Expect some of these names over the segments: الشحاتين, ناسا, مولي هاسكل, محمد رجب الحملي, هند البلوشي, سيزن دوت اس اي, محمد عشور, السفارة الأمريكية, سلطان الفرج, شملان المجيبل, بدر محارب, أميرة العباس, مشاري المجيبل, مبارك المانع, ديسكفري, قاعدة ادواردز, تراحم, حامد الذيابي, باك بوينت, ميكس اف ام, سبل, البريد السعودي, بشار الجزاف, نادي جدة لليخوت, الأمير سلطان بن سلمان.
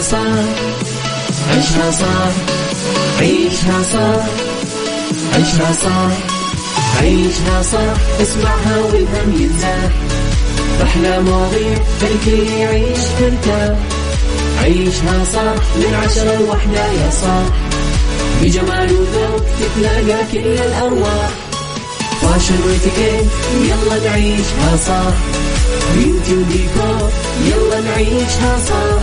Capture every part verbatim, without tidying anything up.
عيشها صح عيشها صح عيشها صح عيشها صح عيشها صح اسمعها والهم ينزاح أحلى مواضيع خليك يعيش ترتاح عيشها صح من عشرة لوحدة يا صاح بجمال وذوق تتلاقى كل الأرواح فاشل واتيكيت يلا نعيشها صح بيوتي وديكور يلا نعيشها صح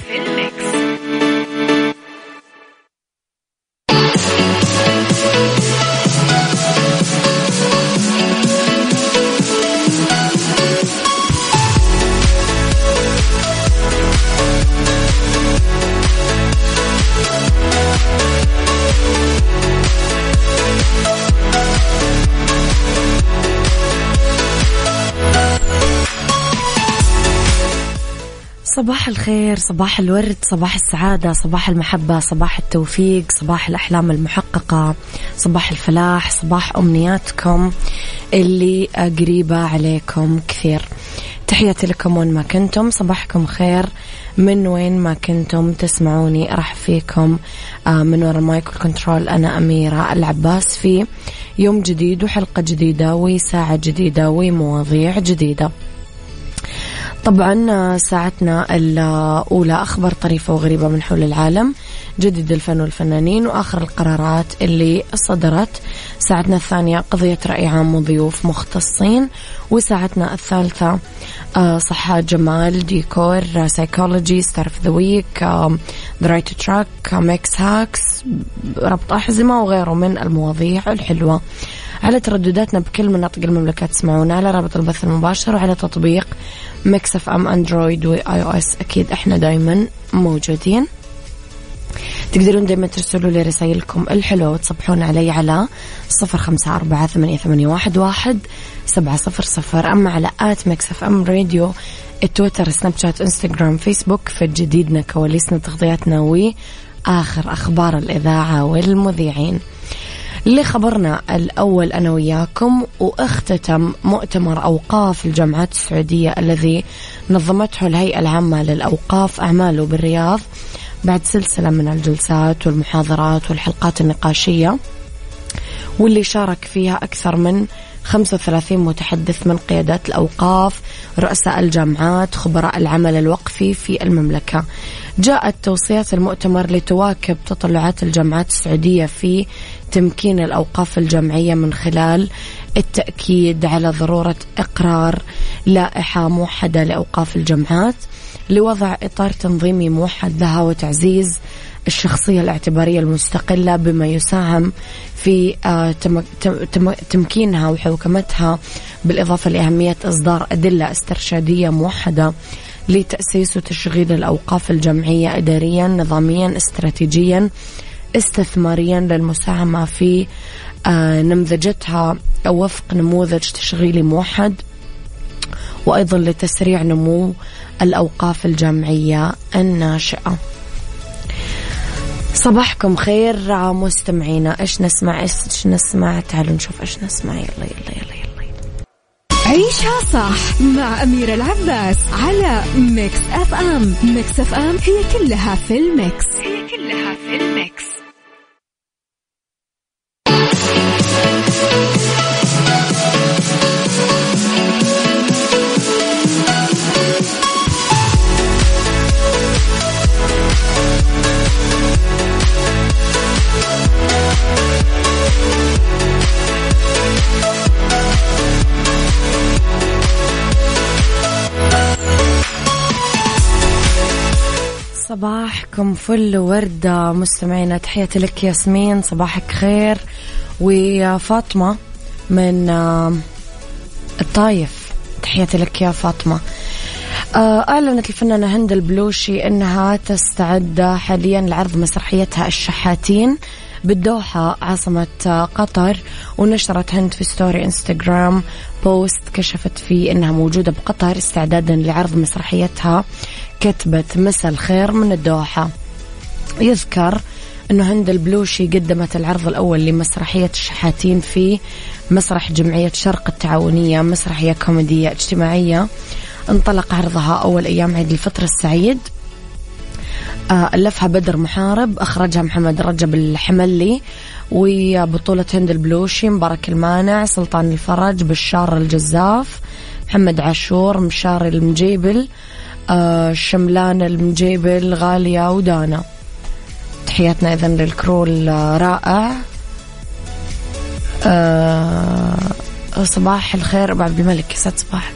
في الميكس. صباح الخير، صباح الورد، صباح السعادة، صباح المحبة، صباح التوفيق، صباح الأحلام المحققة، صباح الفلاح، صباح أمنياتكم اللي قريبة عليكم كثير. تحياتي لكم وين ما كنتم، صباحكم خير من وين ما كنتم تسمعوني. أرحب فيكم من وراء المايك والكنترول، أنا أميرة العباس في يوم جديد وحلقة جديدة وساعة جديدة ومواضيع جديدة. طبعا ساعتنا الأولى أخبار طريفة وغريبة من حول العالم، جديد الفن والفنانين وآخر القرارات اللي صدرت. ساعتنا الثانية قضية رأي عام وضيوف مختصين، وساعتنا الثالثة صحة جمال ديكور سايكولوجي ستار اوف ذا ويك ذا رايت تراك ميكس هاكس ربط أحزمة وغيره من المواضيع الحلوة. على تردداتنا بكل مناطق المملكة تسمعونا على رابط البث المباشر وعلى تطبيق ميكس اف ام اندرويد واي او اس، اكيد احنا دايما موجودين. تقدرون دايما ترسلوا لي رسائلكم الحلوة وتصبحون علي على صفر خمسة أربعة ثمانية ثمانية واحد واحد سبعة صفر صفر. اما على آت ميكس اف ام راديو، التويتر، سناب شات، انستغرام، فيسبوك، في جديدنا، كواليسنا، تغطياتنا واخر اخبار الاذاعة والمذيعين. لخبرنا الأول أنا وياكم، واختتم مؤتمر أوقاف الجامعات السعودية الذي نظمته الهيئة العامة للأوقاف أعماله بالرياض بعد سلسلة من الجلسات والمحاضرات والحلقات النقاشية، واللي شارك فيها أكثر من خمسة وثلاثين متحدث من قيادات الأوقاف، رؤساء الجامعات، خبراء العمل الوقفي في المملكة. جاءت توصيات المؤتمر لتواكب تطلعات الجامعات السعودية في تمكين الأوقاف الجامعية من خلال التأكيد على ضرورة إقرار لائحة موحدة لأوقاف الجامعات، لوضع إطار تنظيمي موحد لها، وتعزيز الشخصية الاعتبارية المستقلة بما يساهم في تمكينها وحوكمتها، بالإضافة لأهمية إصدار أدلة استرشادية موحدة لتأسيس وتشغيل الأوقاف الجامعية إداريا، نظاميا، استراتيجيا، استثماريا، للمساهمة في نمذجتها وفق نموذج تشغيلي موحد، وأيضا لتسريع نمو الأوقاف الجامعية الناشئة. صباحكم خير مستمعينا. ايش نسمع ايش نسمع تعالوا نشوف ايش نسمع. يلا يلا يلا يلا, يلا. عيشها صح مع أميرة العباس على ميكس اف ام. ميكس اف ام هي كلها في الميكس هي كلها في الميكس. صباحكم فل وردة مستمعينا. تحياتي لك ياسمين، صباحك خير. وفاطمة من الطايف، تحياتي لك يا فاطمة. أعلنت الفنانة هند البلوشي أنها تستعد حاليا لعرض مسرحيتها الشحاتين بالدوحة عاصمة قطر، ونشرت هند في ستوري انستغرام بوست كشفت فيه أنها موجودة بقطر استعدادا لعرض مسرحيتها كتبت مساء الخير من الدوحة. يذكر أنه هند البلوشي قدمت العرض الأول لمسرحية الشحاتين في مسرح جمعية شرق التعاونية، مسرحية كوميدية اجتماعية انطلق عرضها أول أيام عيد الفطر السعيد، ألفها بدر محارب، أخرجها محمد رجب الحملي، وبطولة هند البلوشي، مبارك المانع، سلطان الفرج، بشار الجزاف، محمد عشور، مشاري المجيبل، شملان المجيبل، غالية ودانا. تحياتنا إذن للكرو الرائع. صباح الخير أبو عبد الملك، يسعد صباحك.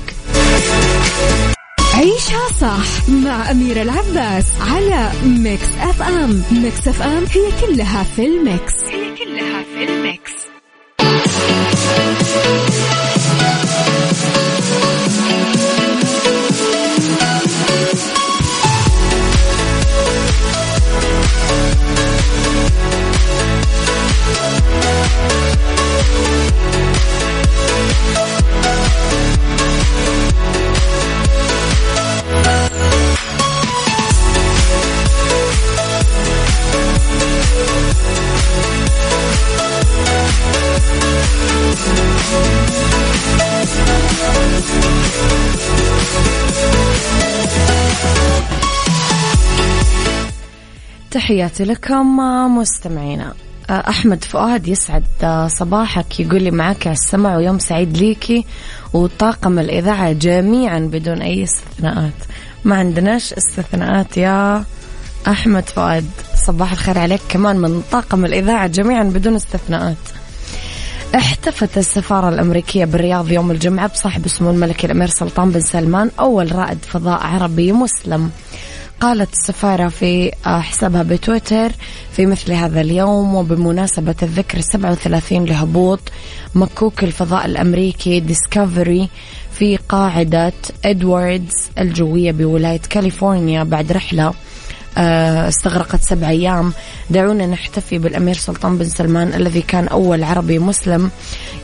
عيشها صح مع أميرة العباس على ميكس أف أم. ميكس أف أم هي كلها في الميكس، هي كلها في الميكس. تحياتي لكم مستمعينا. أحمد فؤاد يسعد صباحك، يقول لي معك على السمع ويوم سعيد ليكي وطاقم الإذاعة جميعا بدون أي استثناءات. ما عندناش استثناءات يا أحمد فؤاد، صباح الخير عليك كمان من طاقم الإذاعة جميعا بدون استثناءات. احتفت السفارة الأمريكية بالرياض يوم الجمعة بصاحب سمو الملك الأمير سلطان بن سلمان أول رائد فضاء عربي مسلم. قالت السفارة في حسابها بتويتر في مثل هذا اليوم وبمناسبة الذكرى السبعة وثلاثين لهبوط مكوك الفضاء الأمريكي ديسكفري في قاعدة ادواردز الجوية بولاية كاليفورنيا بعد رحلة استغرقت سبع أيام، دعونا نحتفي بالأمير سلطان بن سلمان الذي كان أول عربي مسلم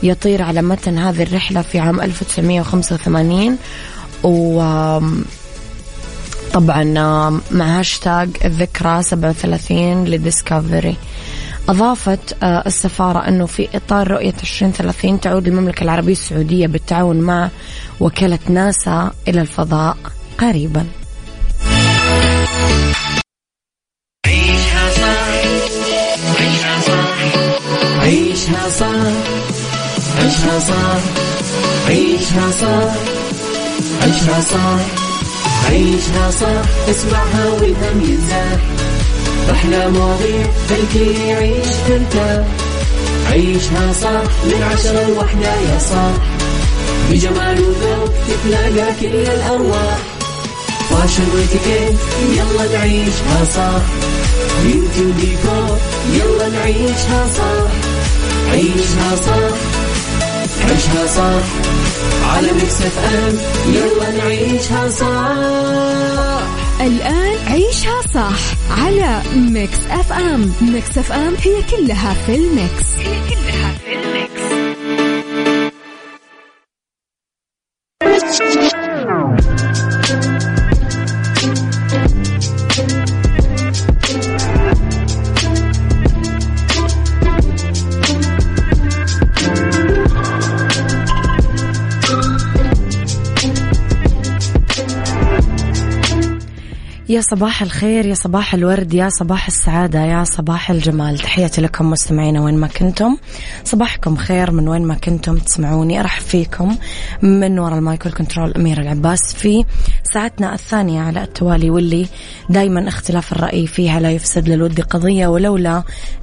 يطير على متن هذه الرحلة في عام ألف وتسعمية وخمسة وثمانين، و طبعا مع هاشتاغ الذكرى سبعة وثلاثين لديسكفري. أضافت السفارة أنه في إطار رؤية عشرين ثلاثين تعود المملكة العربية السعودية بالتعاون مع وكالة ناسا إلى الفضاء قريبا. عيشها صح، عيشها صح، عيشها صح، عيشها صح، عيشها صح، عيشها صح، عيشها صح، اسمعها والهم ينزاح، أحلى مواضيع خلكي يعيش ترتاح، عيشها صح من عشرة لوحدة يا صاح، بجمال وذوق تتلاقى كل الأرواح، فاشل واتيكيت يلا نعيشها صح، بيوتي وديكور يلا نعيشها صح، عيشها صح، عيشها صح على ميكس اف ام، يلا نعيشها صح. الآن عيشها صح على ميكس اف ام. ميكس اف ام هي كلها في الميكس، هي كلها في الميكس. يا صباح الخير، يا صباح الورد، يا صباح السعادة، يا صباح الجمال. تحياتي لكم مستمعينا وين ما كنتم، صباحكم خير من وين ما كنتم تسمعوني. أرحب فيكم من وراء المايكل كنترول أميرة العباس في ساعتنا الثانية على التوالي، واللي دايما اختلاف الرأي فيها لا يفسد للود قضية، ولولا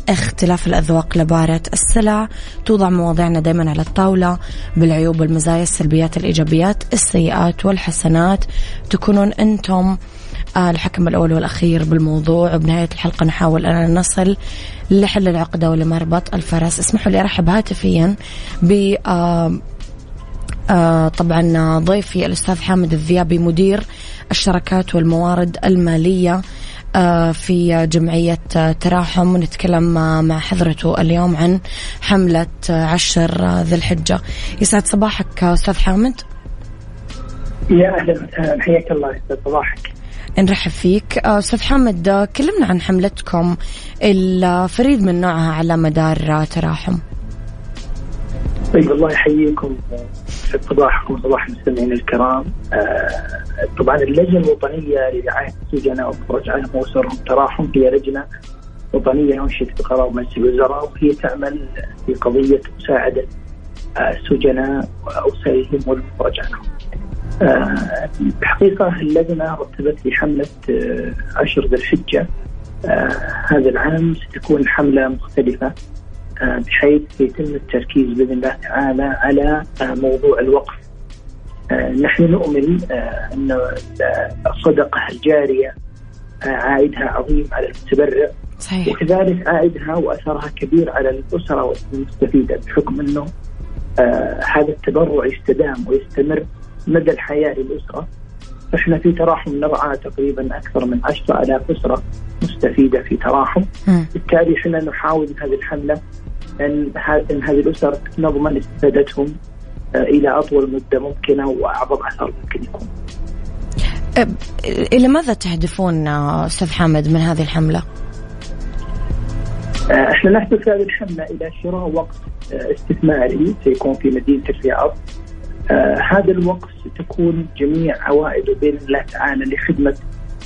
اختلاف الأذواق لبارت السلع. توضع مواضيعنا دايما على الطاولة بالعيوب والمزايا، السلبيات الإيجابيات، السيئات والحسنات، تكونون أنتم الحكم الأول والأخير بالموضوع. وبنهاية الحلقة نحاول أن نصل لحل العقدة ولمربط الفرس. اسمحوا لي أرحب هاتفيا ب طبعا ضيفي الأستاذ حامد الذيابي، مدير الشركات والموارد المالية في جمعية تراحم، ونتكلم مع حضرته اليوم عن حملة عشر ذي الحجة. يسعد صباحك أستاذ حامد. يا أهلا، حياك الله، يسعد صباحك، نرحب فيك. أستاذ حامد، كلمنا عن حملتكم الفريد من نوعها على مدار تراحم. طيب، الله يحييكم، يسعد صباحكم وصباح المستمعين الكرام. طبعا اللجنة الوطنية لرعاية السجناء ومرجعهم وأسرهم تراحم هي لجنة وطنية أنشئت بقرار مجلس الوزراء، وهي تعمل في قضية مساعدة السجناء وأسرهم ومرجعهم. الحقيقة اللجنة رتبت لحملة عشر ذي الحجة هذا العام. ستكون حملة مختلفة بحيث يتم التركيز بإذن الله تعالى على موضوع الوقف. نحن نؤمن أن الصدقة الجارية عائدها عظيم على المتبرع، وكذلك عائدها وأثرها كبير على الأسرة المستفيدة، بحكم أنه هذا التبرع يستدام ويستمر مدى الحياة للأسرة. فإحنا في تراحم نرعى تقريبا أكثر من عشرة آلاف أسرة مستفيدة في تراحم. بالتالي إحنا نحاول من هذه الحملة أن هذه الأسر نضمن استفادتهم إلى أطول مدة ممكنة وأعظم أثر ممكن يكون. إلى ماذا تهدفون أستاذ حامد من هذه الحملة؟ إحنا نهدف هذه الحملة إلى شراء وقت استثماري سيكون في مدينة الرياض. آه هذا الوقف ستكون جميع عوائده بإذن الله تعالى لخدمة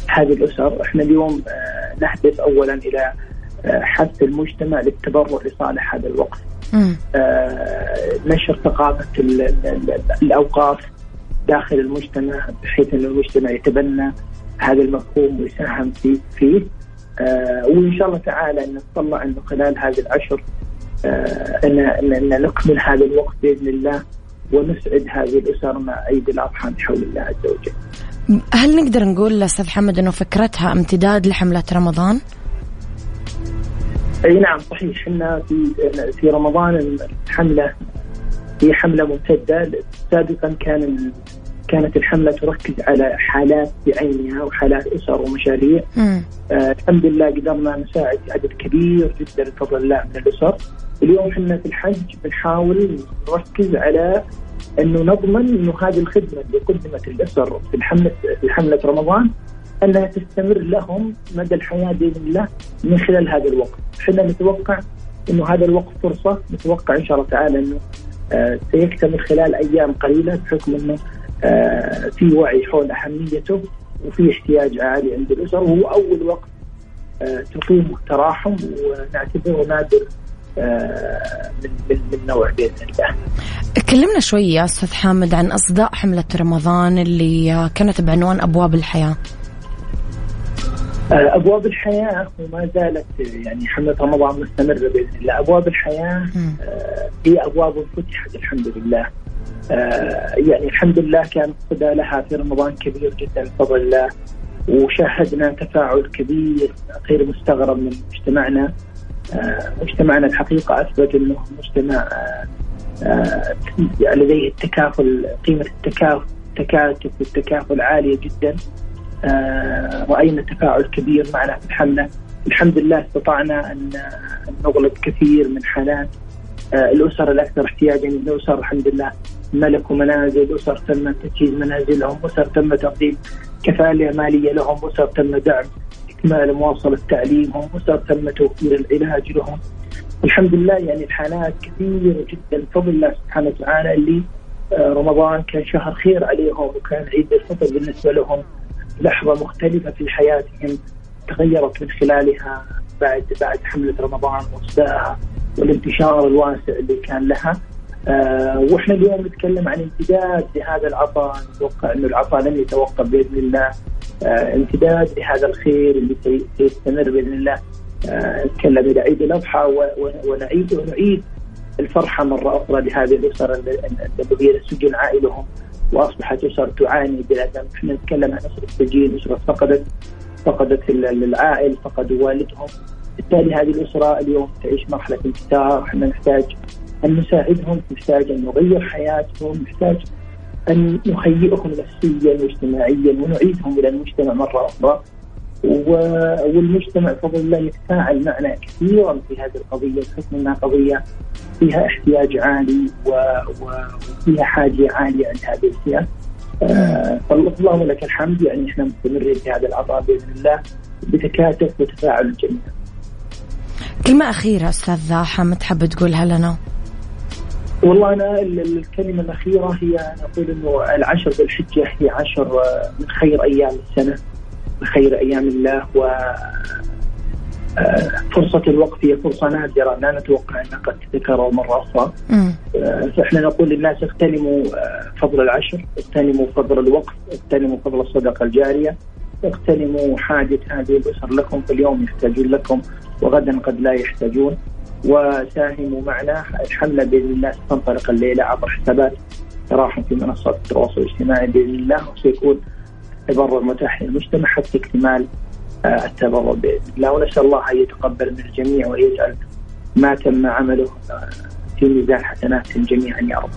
هذه الأسر. احنا اليوم آه نحدث أولا إلى آه حث المجتمع للتبرع لصالح هذا الوقف، آه نشر ثقافة الأوقاف داخل المجتمع بحيث أن المجتمع يتبنى هذا المفهوم ويساهم فيه. آه وإن شاء الله تعالى أن نطلع أنه خلال هذه العشر آه أن نقبل هذا الوقف بإذن الله ونسعد هذه الأسر مع عيد الأضحى حول الله عز وجل. هل نقدر نقول أستاذ حمد أنه فكرتها امتداد لحملة رمضان؟ أي نعم صحيح، إحنا في في رمضان الحملة هي حملة ممتدة. سابقا كان كانت الحملة تركز على حالات بعينها وحالات أسر ومشاريع. آه الحمد لله قدرنا نساعد عدد كبير جدا بفضل الله من الأسر. اليوم حنا في الحج بنحاول نركز على أنه نضمن أنه هذه الخدمة اللي قدمت الأسر في الحملة في حملة رمضان أنها تستمر لهم مدى الحياة بإذن الله من خلال هذا الوقت. حنا نتوقع أنه هذا الوقت فرصة، نتوقع إن شاء الله تعالى أنه آه سيكتمل خلال أيام قليلة، بحكم أنه آه في وعي حول أهميته وفي احتياج عالي عند الأسر، وهو أول وقت آه تقيم تراحم ونعتبره نادر من من نوع بيت الله. كلمنا شوي يا أستاذ حامد عن أصداء حملة رمضان اللي كانت بعنوان أبواب الحياة. أبواب الحياة وما زالت يعني حملة رمضان مستمرة بإذن الله. أبواب الحياة هي أبواب فتحت الحمد لله، يعني الحمد لله كان صدى لها في رمضان كبير جدا بفضل الله، وشاهدنا تفاعل كبير غير مستغرب من مجتمعنا. مجتمعنا الحقيقة أثبت أنه مجتمع لديه التكافل، قيمة التكافل التكاتف والتكافل عالية جدا. رأينا تفاعل كبير معنا في الحملة. الحمد لله استطعنا أن نغلب كثير من حالات الأسر الأكثر احتياجا. الأسر الحمد لله ملكوا منازل، أسر تم تجهيز منازلهم، أسر تم تقديم كفالة مالية لهم، أسر تم دعم ما لمواصلة تعليمهم، وصار تم توفير العلاج لهم. الحمد لله يعني الحالات كثيرة جدا بفضل الله سبحانه وتعالى، اللي رمضان كان شهر خير عليهم، وكان عيد الفطر بالنسبة لهم لحظة مختلفة في حياتهم تغيرت من خلالها بعد بعد حملة رمضان وصداها والانتشار الواسع اللي كان لها. آه وإحنا اليوم نتكلم عن امتداد لهذا العطاء، نتوقع إنه العطاء لن يتوقف بإذن الله، آه امتداد لهذا الخير اللي سيستمر بإذن الله. آه نتكلم إلى عيد الأضحى ونعيد ونعيد الفرحة مرة أخرى لهذه الأسر الذين سجن عائلهم وأصبحت أسر تعاني بلا ذنب. إحنا نتكلم عن أسر السجين، أسر فقدت فقدت العائل، فقدوا والدهم. بالتالي هذه الأسرة اليوم تعيش مرحلة انكسار. إحنا نحتاج أن نساعدهم، نحتاج أن نغير حياتهم، نحتاج أن نهيئهم نفسيا واجتماعيا ونعيدهم إلى المجتمع مرة أخرى. والمجتمع بفضل الله يتفاعل معنا كثيرا في هذه القضية بحكم أنها قضية فيها احتياج عالي وفيها حاجة عالية عند هذه الفئة. فالله ولك الحمد، يعني إحنا مستمرين في هذا العطاء بإذن الله بتكاتف وتفاعل الجميع. كلمة أخيرة أستاذ حامد حابة تقولها لنا؟ والله أنا الكلمة الأخيرة هي نقول إنه العشر ذي الحجة هي عشر من خير أيام السنة، من خير أيام الله، وفرصة الوقت هي فرصة نادرة لا نتوقع أنها قد تتكرر مرة أخرى. فإحنا نقول للناس اغتنموا فضل العشر، اغتنموا فضل الوقت، اغتنموا فضل الصدقة الجارية، اغتنموا حاجة هذه الأسر لكم، فاليوم يحتاجون لكم وغدا قد لا يحتاجون، وساهموا معنا. الحملة بإذن الله ستنطلق الليلة عبر حسابات تراحم في منصات التواصل الاجتماعي بإذن الله، وسيكون تبرع متاح للمجتمع حتى اكتمال التبرع بإذن الله، ونسأل الله أن يتقبل من الجميع ويجعل ما تم عمله في ميزان حسنات الجميع يا رب.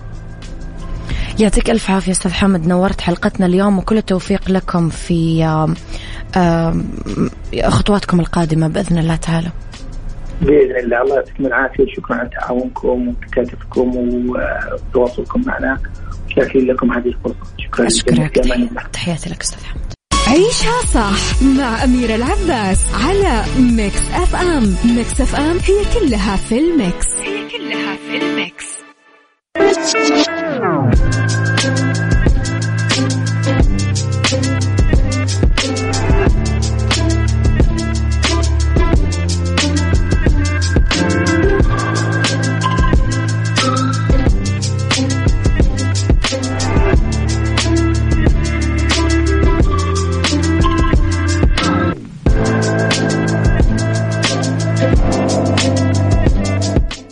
يعطيك ألف عافية أستاذ حامد، نورت حلقتنا اليوم، وكل التوفيق لكم في خطواتكم القادمة بإذن الله تعالى. بإذن الله، الله يعطيكم العافية، شكرا على تعاونكم وتكاتفكم وتواصلكم معنا، شاكرين لكم هذه الفرصة. شكرا, شكرا تحياتي لك أستاذ حامد. عيشها صح مع أميرة العباس على ميكس أف أم. ميكس أف أم هي كلها في الميكس، هي كلها في الميكس.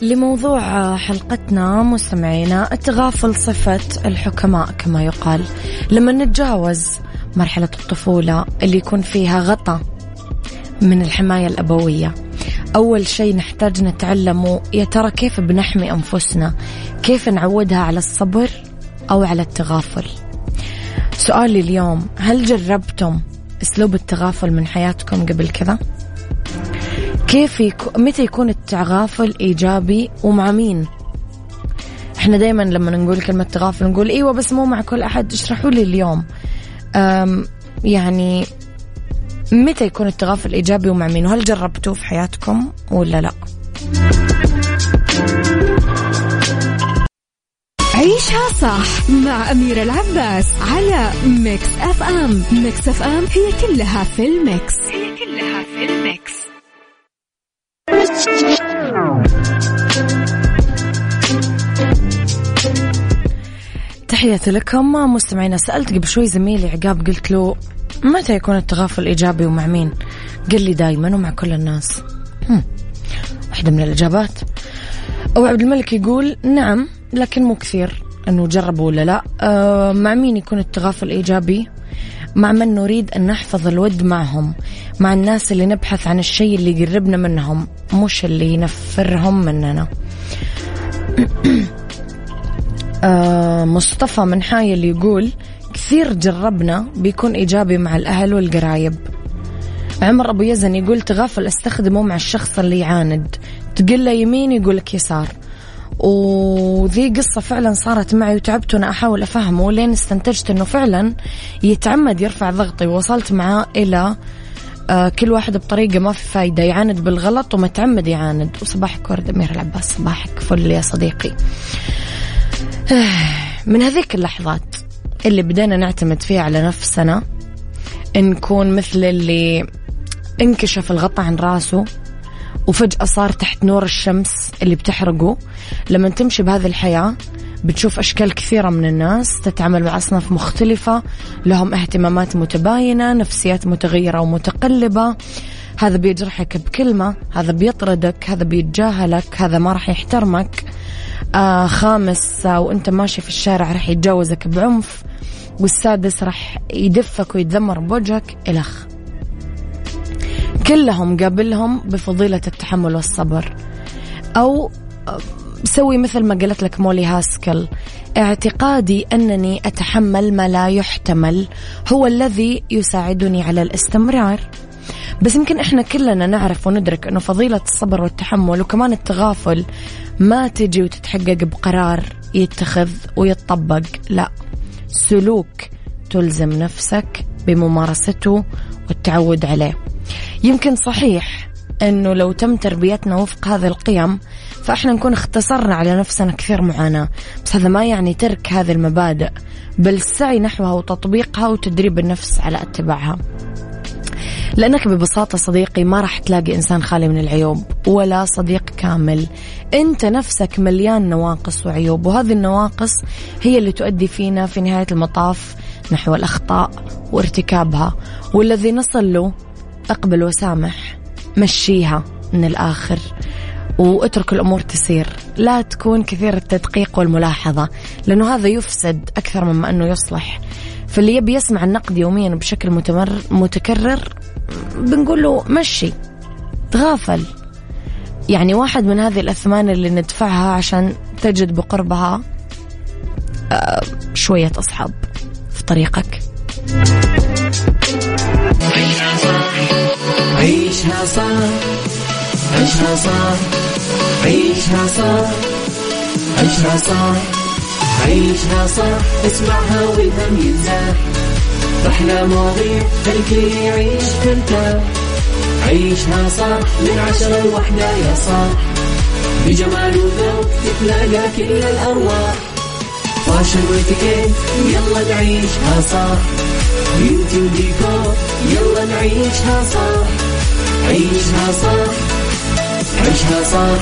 لموضوع حلقتنا مستمعينا، التغافل صفة الحكماء كما يقال. لما نتجاوز مرحلة الطفولة اللي يكون فيها غطاء من الحماية الأبوية، أول شيء نحتاج نتعلمه يا ترى كيف بنحمي أنفسنا، كيف نعودها على الصبر أو على التغافل. سؤالي اليوم، هل جربتم أسلوب التغافل من حياتكم قبل كذا؟ كيف يكو... متى يكون التغافل إيجابي ومع مين؟ احنا دايما لما نقول كلمة تغافل نقول ايوه بس مو مع كل أحد. اشرحوا لي اليوم أم... يعني متى يكون التغافل إيجابي ومع مين، وهل جربتوه في حياتكم ولا لا؟ عيشها صح مع أميرة العباس على ميكس أف أم. ميكس أف أم هي كلها في الميكس، هي كلها في الميكس. تحياتي لكم مستمعينا. سألت قبل شوي زميلي عقاب، قلت له متى يكون التغافل إيجابي ومع مين؟ قال لي دايما ومع كل الناس. هم. واحدة من الإجابات. أو عبد الملك يقول نعم لكن مو كثير، أنه جربوا ولا لا. أه مع مين يكون التغافل إيجابي؟ مع من نريد أن نحفظ الود معهم، مع الناس اللي نبحث عن الشيء اللي يقربنا منهم مش اللي ينفرهم مننا. آه مصطفى من حايل يقول كثير جربنا، بيكون إيجابي مع الأهل والقرايب. عمر أبو يزن يقول تغافل استخدمه مع الشخص اللي يعاند، تقل له يمين يقولك يسار، وذي قصة فعلا صارت معي وتعبت أنا أحاول أفهمه لين استنتجت أنه فعلا يتعمد يرفع ضغطي، ووصلت معاه إلى آه كل واحد بطريقة ما في فايدة، يعاند بالغلط ومتعمد يعاند. وصباحك ورد أميرة العباس، صباحك فل يا صديقي. من هذيك اللحظات اللي بدينا نعتمد فيها على نفسنا، نكون مثل اللي انكشف الغطاء عن راسه وفجأة صار تحت نور الشمس اللي بتحرقه. لما تمشي بهذه الحياة بتشوف أشكال كثيرة من الناس تتعامل مع أصناف مختلفة، لهم اهتمامات متباينة، نفسيات متغيرة ومتقلبة. هذا بيجرحك بكلمة، هذا بيطردك، هذا بيتجاهلك، هذا ما رح يحترمك. آه خامس آه وانت ماشي في الشارع رح يتجاوزك بعنف، والسادس رح يدفك ويتذمر بوجهك إلخ. كلهم قابلهم بفضيلة التحمل والصبر. أو سوي مثل ما قالت لك مولي هاسكل، اعتقادي أنني أتحمل ما لا يحتمل هو الذي يساعدني على الاستمرار. بس يمكن احنا كلنا نعرف وندرك انه فضيلة الصبر والتحمل وكمان التغافل ما تجي وتتحقق بقرار يتخذ ويتطبق، لا، سلوك تلزم نفسك بممارسته والتعود عليه. يمكن صحيح انه لو تم تربيتنا وفق هذه القيم فاحنا نكون اختصرنا على نفسنا كثير معاناة، بس هذا ما يعني ترك هذه المبادئ، بل السعي نحوها وتطبيقها وتدريب النفس على اتباعها. لأنك ببساطة صديقي ما راح تلاقي إنسان خالي من العيوب ولا صديق كامل، أنت نفسك مليان نواقص وعيوب، وهذه النواقص هي اللي تؤدي فينا في نهاية المطاف نحو الأخطاء وارتكابها، والذي نصل له أقبل وسامح، مشيها من الآخر واترك الأمور تسير، لا تكون كثير التدقيق والملاحظة لأنه هذا يفسد أكثر مما أنه يصلح. فاللي يبي يسمع النقد يوميا بشكل متمر متكرر بنقول له مشي، تغافل. يعني واحد من هذه الأثمان اللي ندفعها عشان تجد بقربها شوية أصحاب في طريقك. عيشها صار، عيشها صار، عيشها صار، عيشها صار، عيشها صار، اسمعها والهم ينزاح، رحلة مواضيع الكل يعيش ترتاح، عيشها صار من عشرة لوحدة يا صاح، بجمال وذوق تتلاقى كل الأرواح، فاشل واتيكيت يلا نعيشها صح، بيوتي وديكور يلا نعيشها صح، عيشها صح، عيشها صح،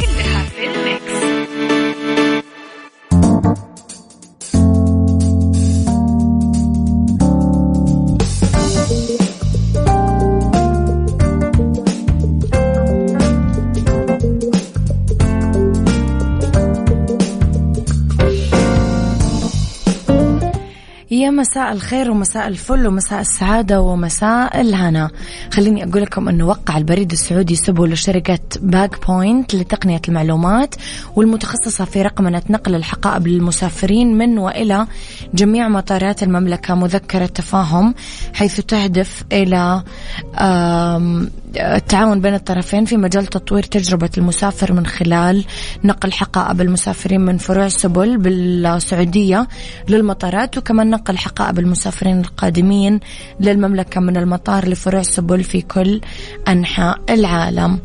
كلها في الميكس. يا مساء الخير ومساء الفل ومساء السعادة ومساء الهنا. خليني أقول لكم أنه وقع البريد السعودي سبل وشركة باك بوينت لتقنية المعلومات والمتخصصة في رقمنة نقل الحقائب للمسافرين من وإلى جميع مطارات المملكة مذكرة تفاهم، حيث تهدف إلى التعاون بين الطرفين في مجال تطوير تجربة المسافر من خلال نقل حقائب المسافرين من فروع سبل بالسعودية للمطارات، وكمان نقل حقائب المسافرين القادمين للمملكة من المطار لفروع سبل في كل أنحاء العالم.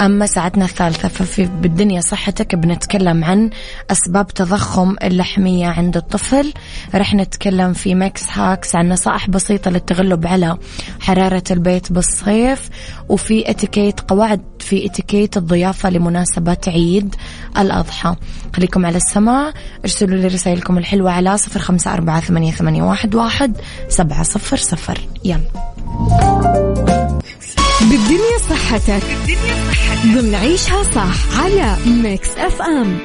أما ساعتنا الثالثة ففي بالدنيا صحتك بنتكلم عن أسباب تضخم اللحمية عند الطفل، رح نتكلم في ماكس هاكس عن نصائح بسيطة للتغلب على حرارة البيت بالصيف، وفي اتيكيت قواعد في اتيكيت الضيافة لمناسبة عيد الأضحى. خليكم على السماع، ارسلوا لي رسائلكم الحلوة على صفر خمسة أربعة ثمانية ثمانية واحد واحد سبعة صفر صفر. يلا بالدنيا صحتك ضمن عيشها صح على ميكس اف ام.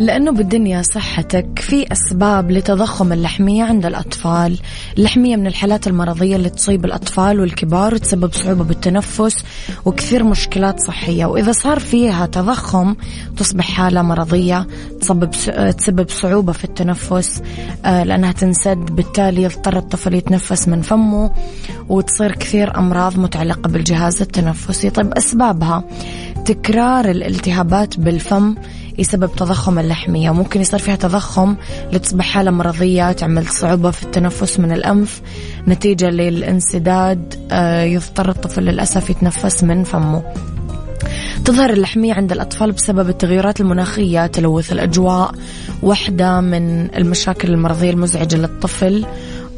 لأنه بالدنيا صحتك في أسباب لتضخم اللحمية عند الأطفال. اللحمية من الحالات المرضية اللي تصيب الأطفال والكبار وتسبب صعوبة بالتنفس وكثير مشكلات صحية، وإذا صار فيها تضخم تصبح حالة مرضية تسبب صعوبة في التنفس لأنها تنسد، بالتالي يضطر الطفل يتنفس من فمه وتصير كثير أمراض متعلقة بالجهاز التنفسي. طيب أسبابها، تكرار الالتهابات بالفم يسبب تضخم اللحمية، وممكن يصير فيها تضخم لتصبح حالة مرضية تعمل صعوبة في التنفس من الأنف نتيجة للانسداد، يضطر الطفل للأسف يتنفس من فمه. تظهر اللحمية عند الأطفال بسبب التغيرات المناخية، تلوث الأجواء واحدة من المشاكل المرضية المزعجة للطفل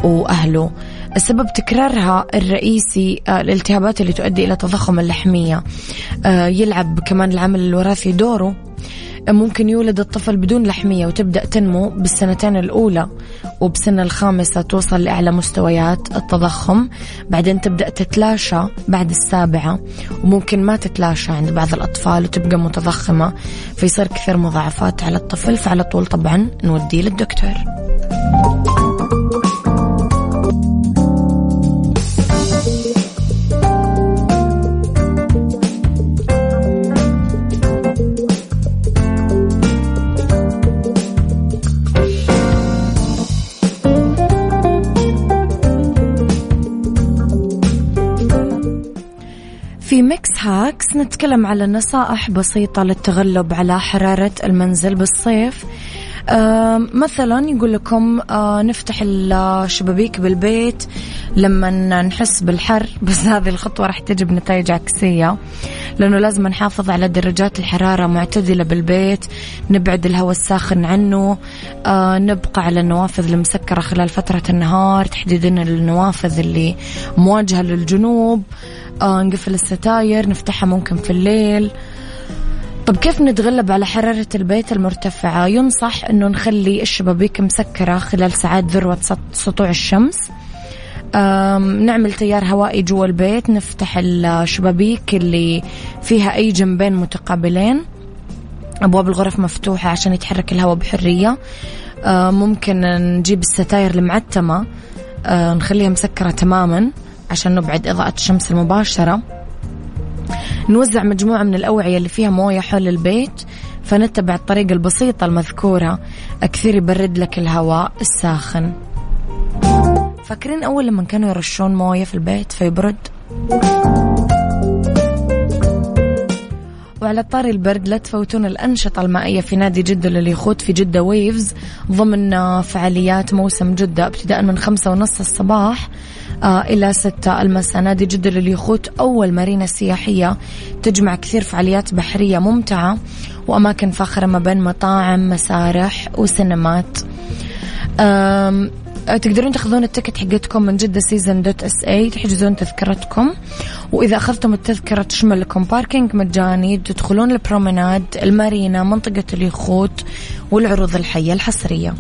وأهله. السبب تكرارها الرئيسي الالتهابات اللي تؤدي إلى تضخم اللحمية، يلعب كمان العامل الوراثي دوره، ممكن يولد الطفل بدون لحمية وتبدأ تنمو بالسنتين الأولى وبسن الخامسة توصل لأعلى مستويات التضخم، بعدين تبدأ تتلاشى بعد السابعة وممكن ما تتلاشى عند بعض الأطفال وتبقى متضخمة، فيصير كثير مضاعفات على الطفل، فعلى طول طبعا نوديه للدكتور. هاكس نتكلم على نصائح بسيطة للتغلب على حرارة المنزل بالصيف. مثلا يقول لكم نفتح الشبابيك بالبيت لما نحس بالحر، بس هذه الخطوة راح تجيب نتائج عكسية لأنه لازم نحافظ على درجات الحرارة معتدلة بالبيت، نبعد الهواء الساخن عنه، نبقى على النوافذ المسكرة خلال فترة النهار، تحديدا النوافذ اللي مواجهة للجنوب، نقفل الستاير نفتحها ممكن في الليل. طب كيف نتغلب على حرارة البيت المرتفعة؟ ينصح أنه نخلي الشبابيك مسكرة خلال ساعات ذروة سطوع الشمس، نعمل تيار هوائي جوا البيت، نفتح الشبابيك اللي فيها أي جنبين متقابلين، أبواب الغرف مفتوحة عشان يتحرك الهواء بحرية، ممكن نجيب الستاير المعتمة نخليها مسكرة تماما عشان نبعد إضاءة الشمس المباشرة، نوزع مجموعة من الأوعية اللي فيها موية حول البيت، فنتبع الطريقة البسيطة المذكورة أكثر يبرد لك الهواء الساخن. فاكرين أول لما كانوا يرشون موية في البيت فيبرد؟ وعلى طاري البرد لا تفوتون الأنشطة المائية في نادي جدة لليخوت في جدة ويفز ضمن فعاليات موسم جدة ابتداء من خمسة ونص الصباح إلى ستة المساء. نادي جدة لليخوت أول مارينا سياحية تجمع كثير فعاليات بحرية ممتعة وأماكن فاخرة ما بين مطاعم، مسارح وسينمات. تقدرون تاخذون التيكت حقتكم من جدة سيزن دوت اس اي، تحجزون تذكرتكم، وإذا أخذتم التذكرة تشمل لكم باركينج مجاني، تدخلون البروميناد، المارينا، منطقة اليخوت والعروض الحية الحصرية.